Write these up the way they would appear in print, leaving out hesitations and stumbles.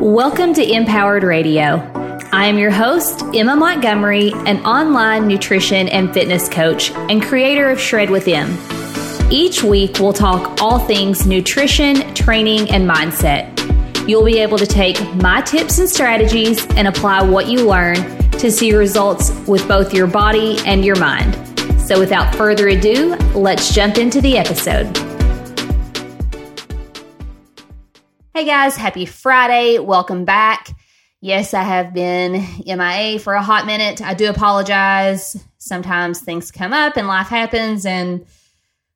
Welcome to Empowered Radio. I am your host, Emma Montgomery, an online nutrition and fitness coach and creator of Shred With Em. Each week, we'll talk all things nutrition, training, and mindset. You'll be able to take my tips and strategies and apply what you learn to see results with both your body and your mind. So without further ado, let's jump into the episode. Hey guys, happy Friday. Welcome back. Yes, I have been MIA for a hot minute. I do apologize. Sometimes things come up and life happens, and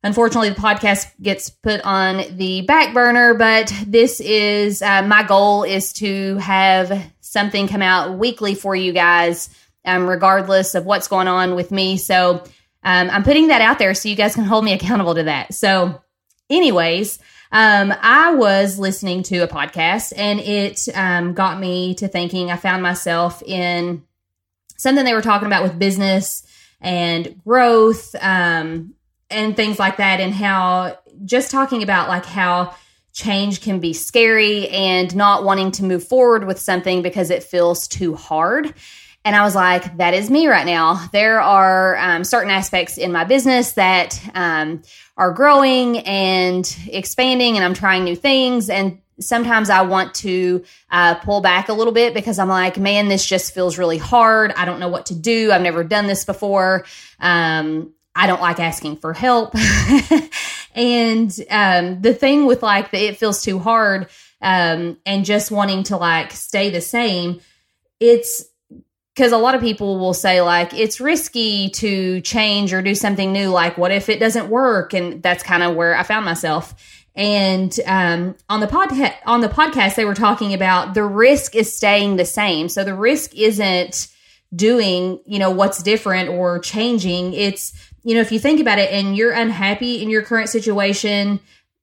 unfortunately, the podcast gets put on the back burner, but this is my goal is to have something come out weekly for you guys, regardless of what's going on with me. So I'm putting that out there so you guys can hold me accountable to that. So anyways, I was listening to a podcast, and it got me to thinking. I found myself in something they were talking about with business and growth, and things like that, and how just talking about like how change can be scary and not wanting to move forward with something because it feels too hard. And I was like, that is me right now. There are certain aspects in my business that are growing and expanding, and I'm trying new things. And sometimes I want to pull back a little bit because I'm like, man, this just feels really hard. I don't know what to do. I've never done this before. I don't like asking for help. And the thing with like the it feels too hard and just wanting to like stay the same, it's because a lot of people will say like it's risky to change or do something new. Like, what if it doesn't work? And that's kind of where I found myself. And on the podcast, they were talking about the risk is staying the same. So the risk isn't doing, you know, what's different or changing. It's, you know, if you think about it and you're unhappy in your current situation,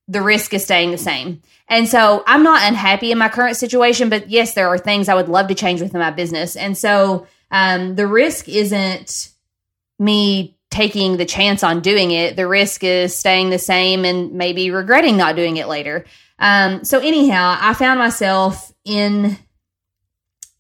the risk is staying the same. And so I'm not unhappy in my current situation, but yes, there are things I would love to change within my business. And so the risk isn't me taking the chance on doing it. The risk is staying the same and maybe regretting not doing it later. So anyhow, I found myself in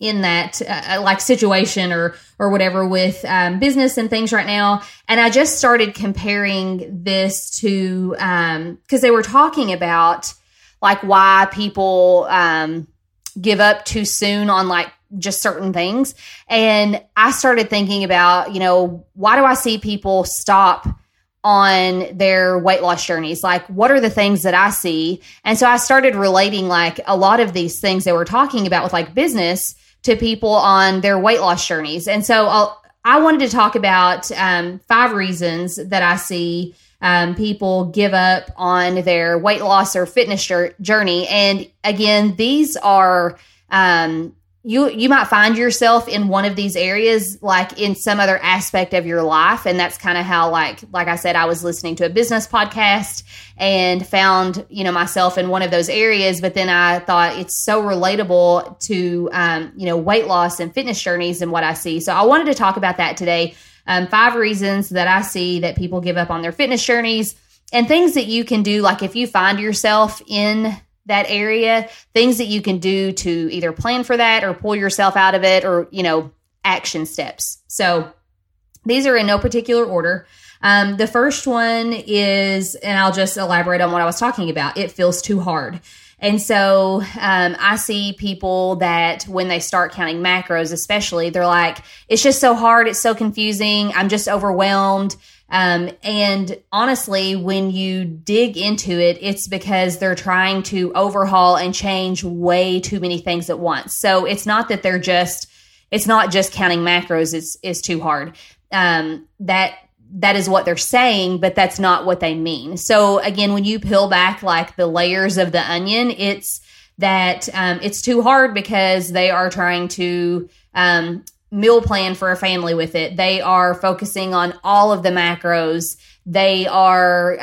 that like situation or whatever with business and things right now. And I just started comparing this to, because they were talking about like why people give up too soon on like just certain things. And I started thinking about, you know, why do I see people stop on their weight loss journeys? Like, what are the things that I see? And so I started relating like a lot of these things they were talking about with like business to people on their weight loss journeys. And so I wanted to talk about 5 reasons that I see people give up on their weight loss or fitness journey. And again, these are, you might find yourself in one of these areas, like in some other aspect of your life. And that's kind of how, like I said, I was listening to a business podcast and found, you know, myself in one of those areas. But then I thought it's so relatable to, you know, weight loss and fitness journeys and what I see. So I wanted to talk about that today. 5 reasons that I see that people give up on their fitness journeys, and things that you can do, like if you find yourself in that area, things that you can do to either plan for that or pull yourself out of it, or, you know, action steps. So these are in no particular order. The first one is, and I'll just elaborate on what I was talking about, it feels too hard. And so I see people that when they start counting macros, especially, they're like, it's just so hard. It's so confusing. I'm just overwhelmed. And honestly, when you dig into it, it's because they're trying to overhaul and change way too many things at once. So it's not that they're just, it's not just counting macros is too hard. That is what they're saying, but that's not what they mean. So again, when you peel back like the layers of the onion, it's that it's too hard because they are trying to meal plan for a family with it. They are focusing on all of the macros. They are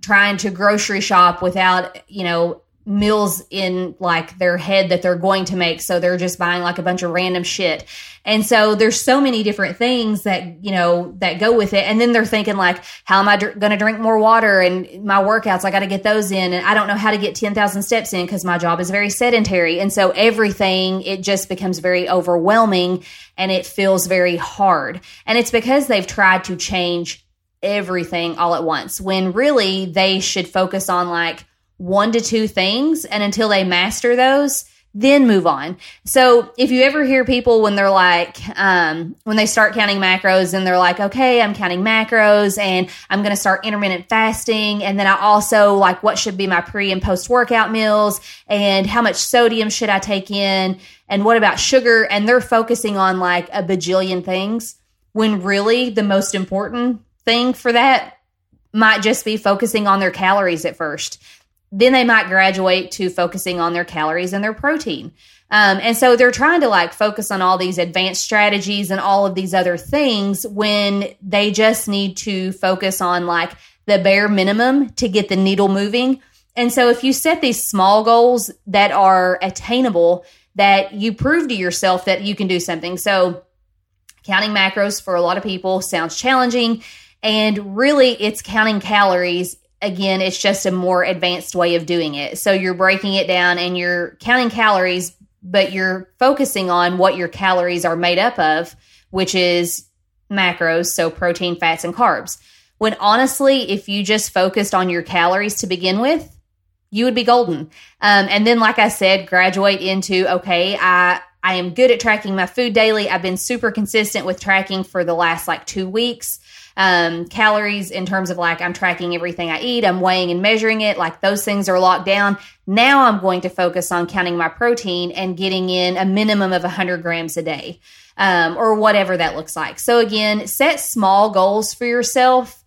trying to grocery shop without, you know, meals in like their head that they're going to make. So they're just buying like a bunch of random shit. And so there's so many different things that, you know, that go with it. And then they're thinking like, how am I going to drink more water? And my workouts, I got to get those in. And I don't know how to get 10,000 steps in because my job is very sedentary. And so everything, it just becomes very overwhelming and it feels very hard. And it's because they've tried to change everything all at once when really they should focus on like, one to two things, and until they master those, then move on. So if you ever hear people when they're like, when they start counting macros and they're like, okay, I'm counting macros and I'm going to start intermittent fasting. And then I also like, what should be my pre and post workout meals and how much sodium should I take in? And what about sugar? And they're focusing on like a bajillion things when really the most important thing for that might just be focusing on their calories at first. Then they might graduate to focusing on their calories and their protein. And so they're trying to like focus on all these advanced strategies and all of these other things when they just need to focus on like the bare minimum to get the needle moving. And so if you set these small goals that are attainable, that you prove to yourself that you can do something. So counting macros for a lot of people sounds challenging, and really it's counting calories. Again, it's just a more advanced way of doing it. So you're breaking it down and you're counting calories, but you're focusing on what your calories are made up of, which is macros, so protein, fats, and carbs. When honestly, if you just focused on your calories to begin with, you would be golden. And then, like I said, graduate into, okay, I am good at tracking my food daily. I've been super consistent with tracking for the last like 2 weeks. Calories in terms of like, I'm tracking everything I eat, I'm weighing and measuring it. Like those things are locked down. Now I'm going to focus on counting my protein and getting in a minimum of 100 grams a day, or whatever that looks like. So again, set small goals for yourself,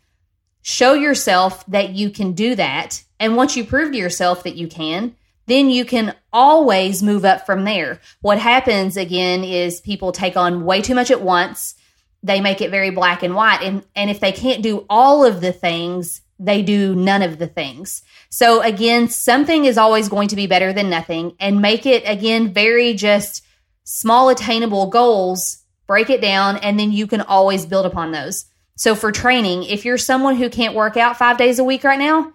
show yourself that you can do that. And once you prove to yourself that you can, then you can always move up from there. What happens again is people take on way too much at once. They make it very black and white. And if they can't do all of the things, they do none of the things. So again, something is always going to be better than nothing, and make it again, very just small attainable goals, break it down, and then you can always build upon those. So for training, if you're someone who can't work out 5 days a week right now,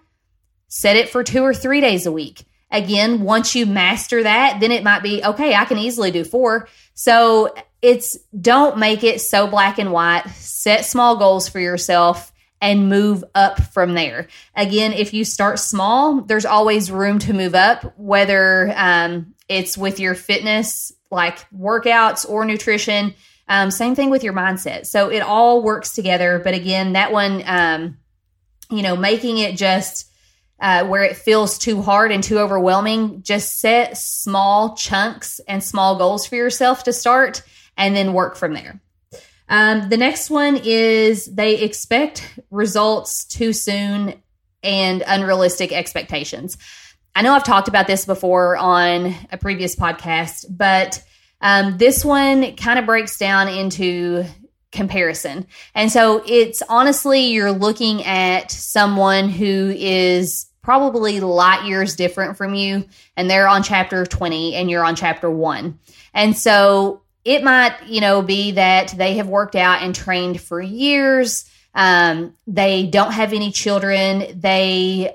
set it for 2 or 3 days a week. Again, once you master that, then it might be, okay, I can easily do 4. So it's don't make it so black and white, set small goals for yourself and move up from there. Again, if you start small, there's always room to move up, whether it's with your fitness, like workouts or nutrition, same thing with your mindset. So it all works together. But again, that one, you know, making it just where it feels too hard and too overwhelming, just set small chunks and small goals for yourself to start and then work from there. The next one is they expect results too soon and unrealistic expectations. I know I've talked about this before on a previous podcast, but this one kind of breaks down into comparison. And so it's honestly, you're looking at someone who is probably light years different from you, and they're on chapter 20 and you're on chapter 1. And so it might, you know, be that they have worked out and trained for years. They don't have any children. They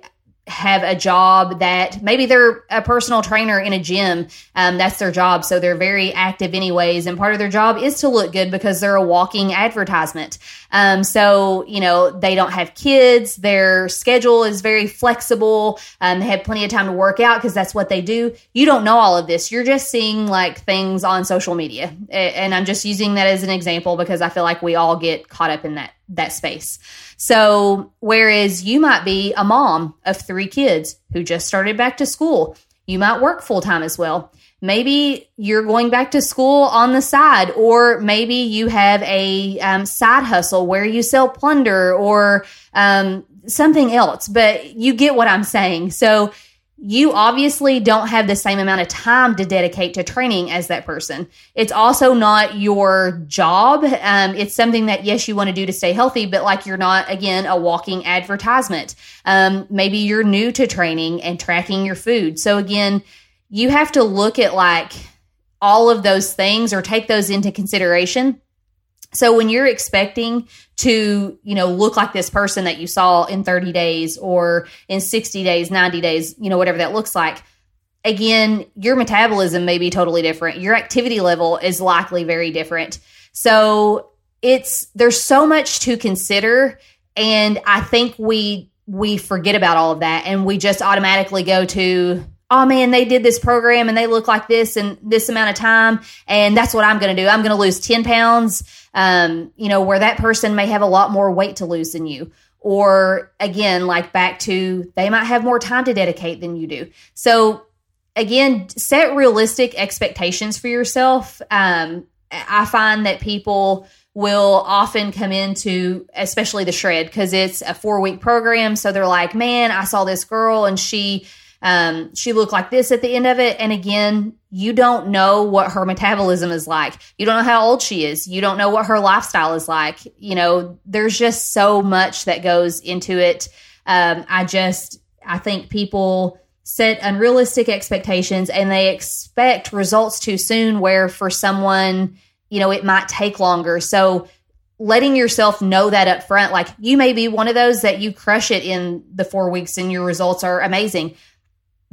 have a job that maybe they're a personal trainer in a gym. That's their job. So they're very active anyways. And part of their job is to look good because they're a walking advertisement. So, you know, they don't have kids. Their schedule is very flexible. They have plenty of time to work out because that's what they do. You don't know all of this. You're just seeing like things on social media. And I'm just using that as an example because I feel like we all get caught up in that space. So whereas you might be a mom of 3 kids who just started back to school, you might work full time as well. Maybe you're going back to school on the side, or maybe you have a side hustle where you sell plunder or something else, but you get what I'm saying. So you obviously don't have the same amount of time to dedicate to training as that person. It's also not your job. It's something that, yes, you want to do to stay healthy, but like you're not, again, a walking advertisement. Maybe you're new to training and tracking your food. So again, you have to look at like all of those things or take those into consideration. So when you're expecting to, you know, look like this person that you saw in 30 days or in 60 days, 90 days, you know, whatever that looks like, again, your metabolism may be totally different. Your activity level is likely very different. So there's so much to consider. And I think we forget about all of that and we just automatically go to, oh man, they did this program and they look like this in this amount of time. And that's what I'm going to do. I'm going to lose 10 pounds, you know, where that person may have a lot more weight to lose than you. Or again, like back to, they might have more time to dedicate than you do. So again, set realistic expectations for yourself. I find that people will often come into, especially the shred, because it's a 4-week program. So they're like, man, I saw this girl and she looked like this at the end of it. And again, you don't know what her metabolism is like. You don't know how old she is. You don't know what her lifestyle is like. You know, there's just so much that goes into it. I think people set unrealistic expectations and they expect results too soon, where for someone, you know, it might take longer. So letting yourself know that up front, like you may be one of those that you crush it in the 4 weeks and your results are amazing.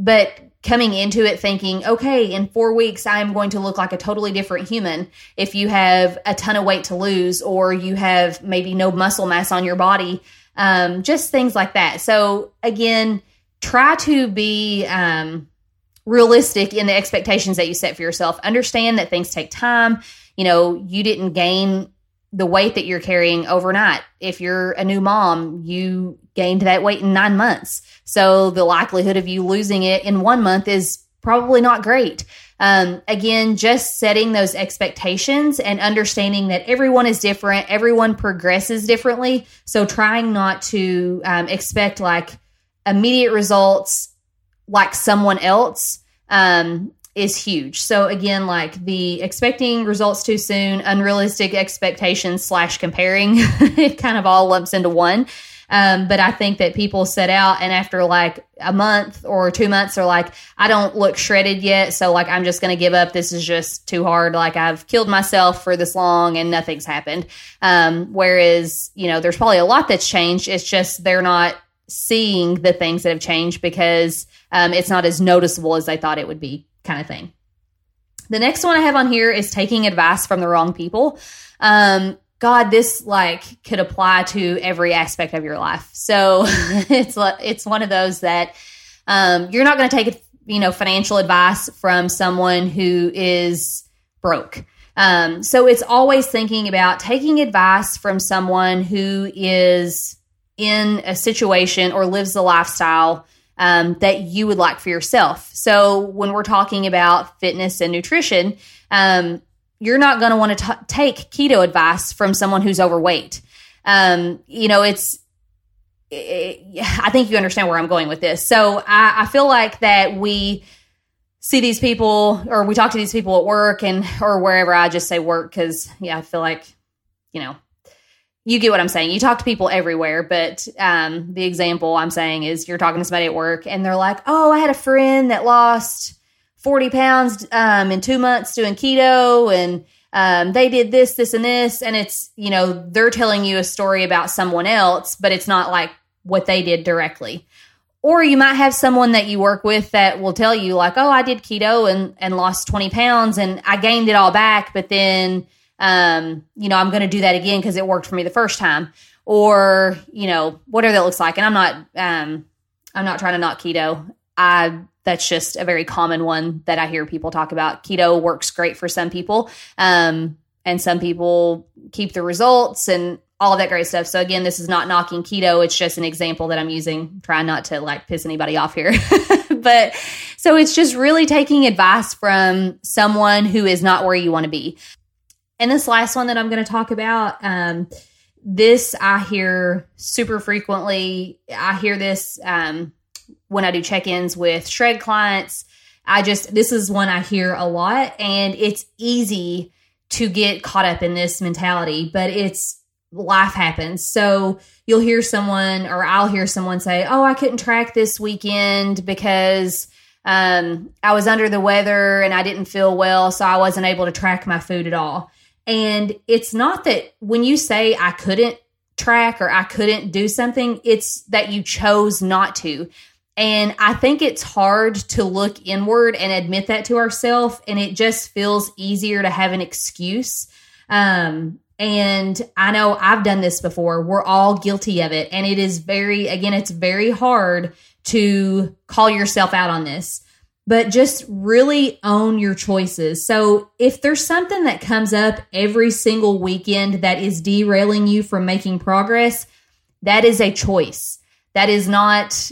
But coming into it thinking, okay, in 4 weeks, I'm going to look like a totally different human. If you have a ton of weight to lose, or you have maybe no muscle mass on your body, just things like that. So again, try to be realistic in the expectations that you set for yourself. Understand that things take time. You know, you didn't gain the weight that you're carrying overnight. If you're a new mom, you gained that weight in 9 months. So the likelihood of you losing it in 1 month is probably not great. Again, just setting those expectations and understanding that everyone is different. Everyone progresses differently. So trying not to expect like immediate results like someone else is huge. So again, like the expecting results too soon, unrealistic expectations / comparing, it kind of all lumps into one. But I think that people set out and after like a month or 2 months are like, I don't look shredded yet. So like, I'm just going to give up. This is just too hard. Like I've killed myself for this long and nothing's happened. Whereas, you know, there's probably a lot that's changed. It's just, they're not seeing the things that have changed because it's not as noticeable as they thought it would be, kind of thing. The next one I have on here is taking advice from the wrong people. God, this like could apply to every aspect of your life. So it's one of those that you're not going to take, you know, financial advice from someone who is broke. So it's always thinking about taking advice from someone who is in a situation or lives the lifestyle that you would like for yourself. So when we're talking about fitness and nutrition, you're not going to want to take keto advice from someone who's overweight. You know, I think you understand where I'm going with this. So I feel like that we see these people or we talk to these people at work or wherever. I just say work because, yeah, I feel like, you know, you get what I'm saying. You talk to people everywhere, but the example I'm saying is you're talking to somebody at work and they're like, oh, I had a friend that lost 40 pounds in 2 months doing keto and they did this, this, and this. And it's, you know, they're telling you a story about someone else, but it's not like what they did directly. Or you might have someone that you work with that will tell you like, oh, I did keto and lost 20 pounds and I gained it all back, but then you know, I'm going to do that again because it worked for me the first time, or, you know, whatever that looks like. And I'm not trying to knock keto. That's just a very common one that I hear people talk about. Keto works great for some people. And some people keep the results and all of that great stuff. So again, this is not knocking keto. It's just an example that I'm using, trying not to like piss anybody off here, but so it's just really taking advice from someone who is not where you want to be. And this last one that I'm going to talk about, this I hear super frequently. I hear this when I do check-ins with Shred clients, this is one I hear a lot, and it's easy to get caught up in this mentality, but life happens. So you'll hear someone, or I'll hear someone say, "Oh, I couldn't track this weekend because I was under the weather and I didn't feel well, so I wasn't able to track my food at all." And it's not that when you say I couldn't track or I couldn't do something, it's that you chose not to. And I think it's hard to look inward and admit that to ourselves, and it just feels easier to have an excuse. And I know I've done this before. We're all guilty of it. And it is it's very hard to call yourself out on this, but just really own your choices. So if there's something that comes up every single weekend that is derailing you from making progress, that is a choice. That is not,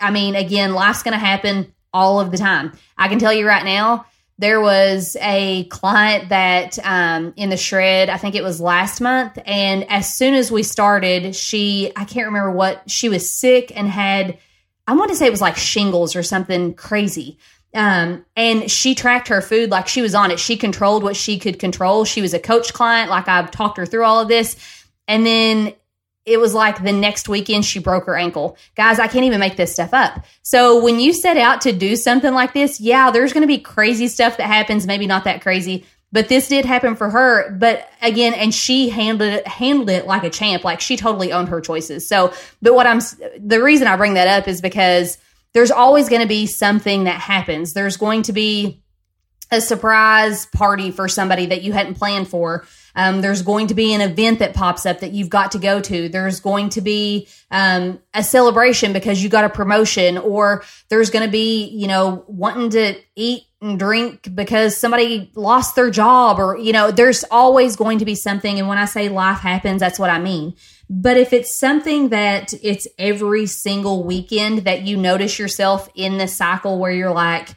again, life's going to happen all of the time. I can tell you right now, there was a client that in the Shred, I think it was last month, and as soon as we started, I can't remember what, she was sick and had, I want to say it was like shingles or something crazy. And she tracked her food like she was on it. She controlled what she could control. She was a coach client, like I've talked her through all of this. And then it was like the next weekend she broke her ankle. Guys, I can't even make this stuff up. So when you set out to do something like this, yeah, there's going to be crazy stuff that happens. Maybe not that crazy, but this did happen for her. But again, and she handled it like a champ. Like she totally owned her choices. So, but the reason I bring that up is because there's always going to be something that happens. There's going to be a surprise party for somebody that you hadn't planned for. There's going to be an event that pops up that you've got to go to. There's going to be a celebration because you got a promotion, or there's going to be, wanting to eat and drink because somebody lost their job, or, there's always going to be something. And when I say life happens, that's what I mean. But if it's something that it's every single weekend that you notice yourself in this cycle where you're like,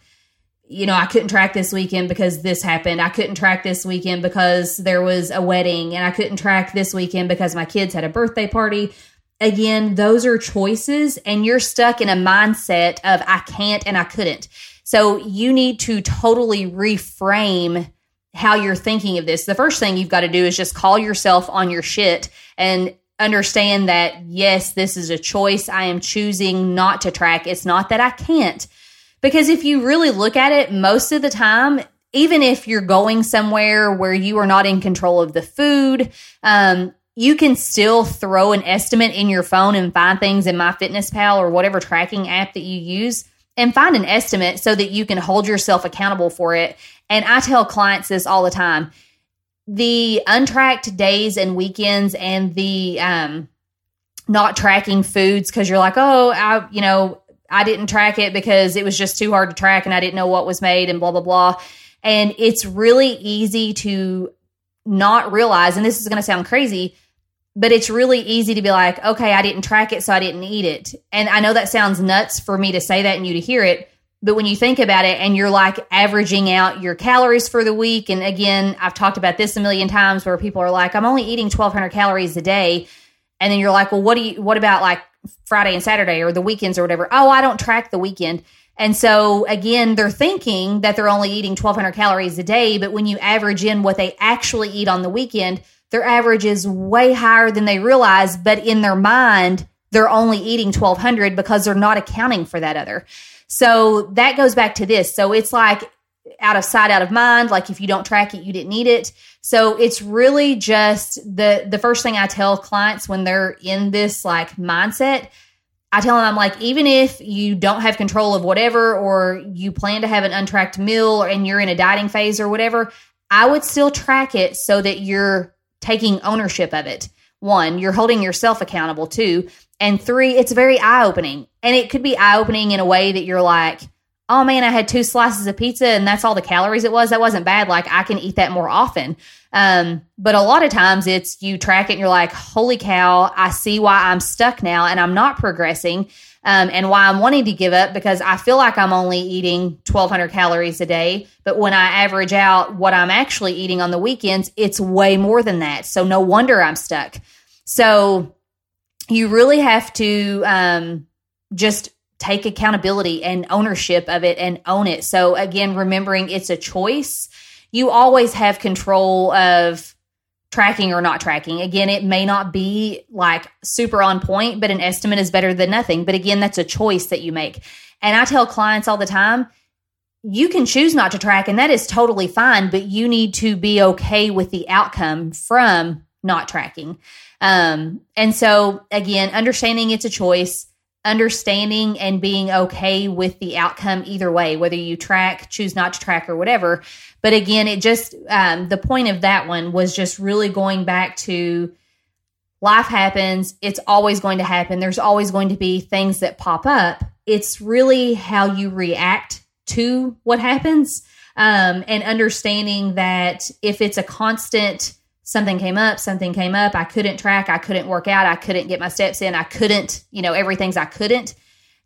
I couldn't track this weekend because this happened. I couldn't track this weekend because there was a wedding, and I couldn't track this weekend because my kids had a birthday party. Again, those are choices, and you're stuck in a mindset of I can't and I couldn't. So you need to totally reframe how you're thinking of this. The first thing you've got to do is just call yourself on your shit and understand that, yes, this is a choice. I am choosing not to track. It's not that I can't. Because if you really look at it, most of the time, even if you're going somewhere where you are not in control of the food, you can still throw an estimate in your phone and find things in MyFitnessPal or whatever tracking app that you use, and find an estimate so that you can hold yourself accountable for it. And I tell clients this all the time. The untracked days and weekends and the not tracking foods, because you're like, oh, I didn't track it because it was just too hard to track and I didn't know what was made and blah, blah, blah. And it's really easy to not realize, and this is going to sound crazy, but it's really easy to be like, okay, I didn't track it, so I didn't eat it. And I know that sounds nuts for me to say that and you to hear it, but when you think about it and you're like averaging out your calories for the week, and again, I've talked about this a million times where people are like, I'm only eating 1,200 calories a day. And then you're like, well, what about like Friday and Saturday or the weekends or whatever? Oh, I don't track the weekend. And so again, they're thinking that they're only eating 1,200 calories a day. But when you average in what they actually eat on the weekend, their average is way higher than they realize. But in their mind, they're only eating 1,200 because they're not accounting for that other. So that goes back to this. So it's like out of sight, out of mind. Like if you don't track it, you didn't eat it. So it's really just the first thing I tell clients when they're in this like mindset, I tell them, I'm like, even if you don't have control of whatever, or you plan to have an untracked meal and you're in a dieting phase or whatever, I would still track it so that you're taking ownership of it. 1, you're holding yourself accountable. 2, and 3, it's very eye-opening. And it could be eye-opening in a way that you're like, oh man, I had 2 slices of pizza and that's all the calories it was. That wasn't bad. Like I can eat that more often. But a lot of times it's you track it and you're like, holy cow, I see why I'm stuck now and I'm not progressing and why I'm wanting to give up, because I feel like I'm only eating 1,200 calories a day. But when I average out what I'm actually eating on the weekends, it's way more than that. So no wonder I'm stuck. So you really have to just take accountability and ownership of it and own it. So again, remembering it's a choice. You always have control of tracking or not tracking. Again, it may not be like super on point, but an estimate is better than nothing. But again, that's a choice that you make. And I tell clients all the time, you can choose not to track, and that is totally fine, but you need to be okay with the outcome from not tracking. And so again, understanding it's a choice, understanding and being okay with the outcome either way, whether you track, choose not to track, or whatever. But again, it just, the point of that one was just really going back to life happens. It's always going to happen. There's always going to be things that pop up. It's really how you react to what happens. And understanding that if it's a constant, something came up, I couldn't track, I couldn't work out, I couldn't get my steps in, I couldn't, everything's I couldn't,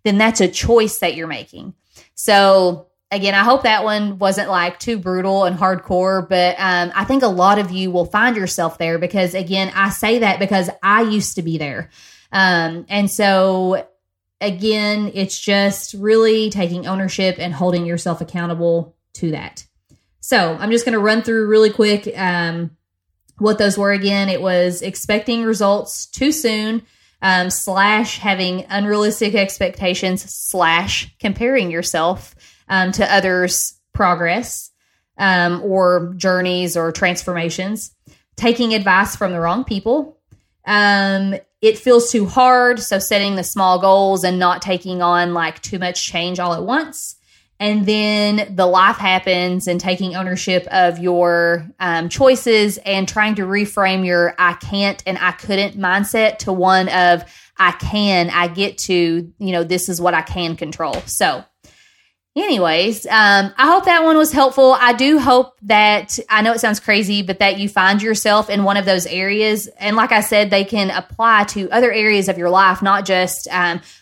then that's a choice that you're making. So again, I hope that one wasn't like too brutal and hardcore, but I think a lot of you will find yourself there because again, I say that because I used to be there. And so again, it's just really taking ownership and holding yourself accountable to that. So I'm just going to run through really quick, what those were again. It was expecting results too soon, / having unrealistic expectations, / comparing yourself to others' progress or journeys or transformations, taking advice from the wrong people. It feels too hard, so setting the small goals and not taking on like too much change all at once. And then the life happens and taking ownership of your choices and trying to reframe your I can't and I couldn't mindset to one of I can, I get to, this is what I can control. So anyways, I hope that one was helpful. I do hope that, I know it sounds crazy, but that you find yourself in one of those areas. And like I said, they can apply to other areas of your life, not just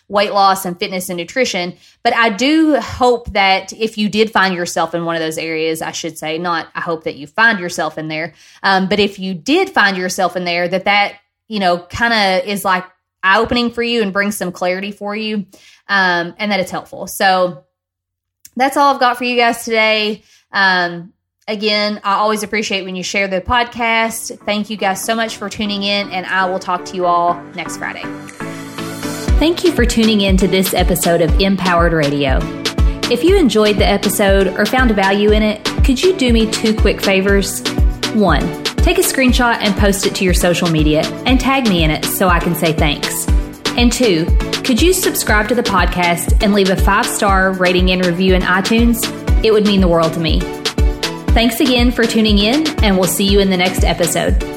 weight loss and fitness and nutrition. But I do hope that if you did find yourself in one of those areas, I should say, not I hope that you find yourself in there. But if you did find yourself in there, that, kind of is like eye-opening for you and brings some clarity for you and that it's helpful. So that's all I've got for you guys today. Again, I always appreciate when you share the podcast. Thank you guys so much for tuning in, and I will talk to you all next Friday. Thank you for tuning in to this episode of Empowered Radio. If you enjoyed the episode or found value in it, could you do me 2 quick favors? 1, take a screenshot and post it to your social media and tag me in it so I can say thanks. And 2, could you subscribe to the podcast and leave a 5-star rating and review in iTunes? It would mean the world to me. Thanks again for tuning in, and we'll see you in the next episode.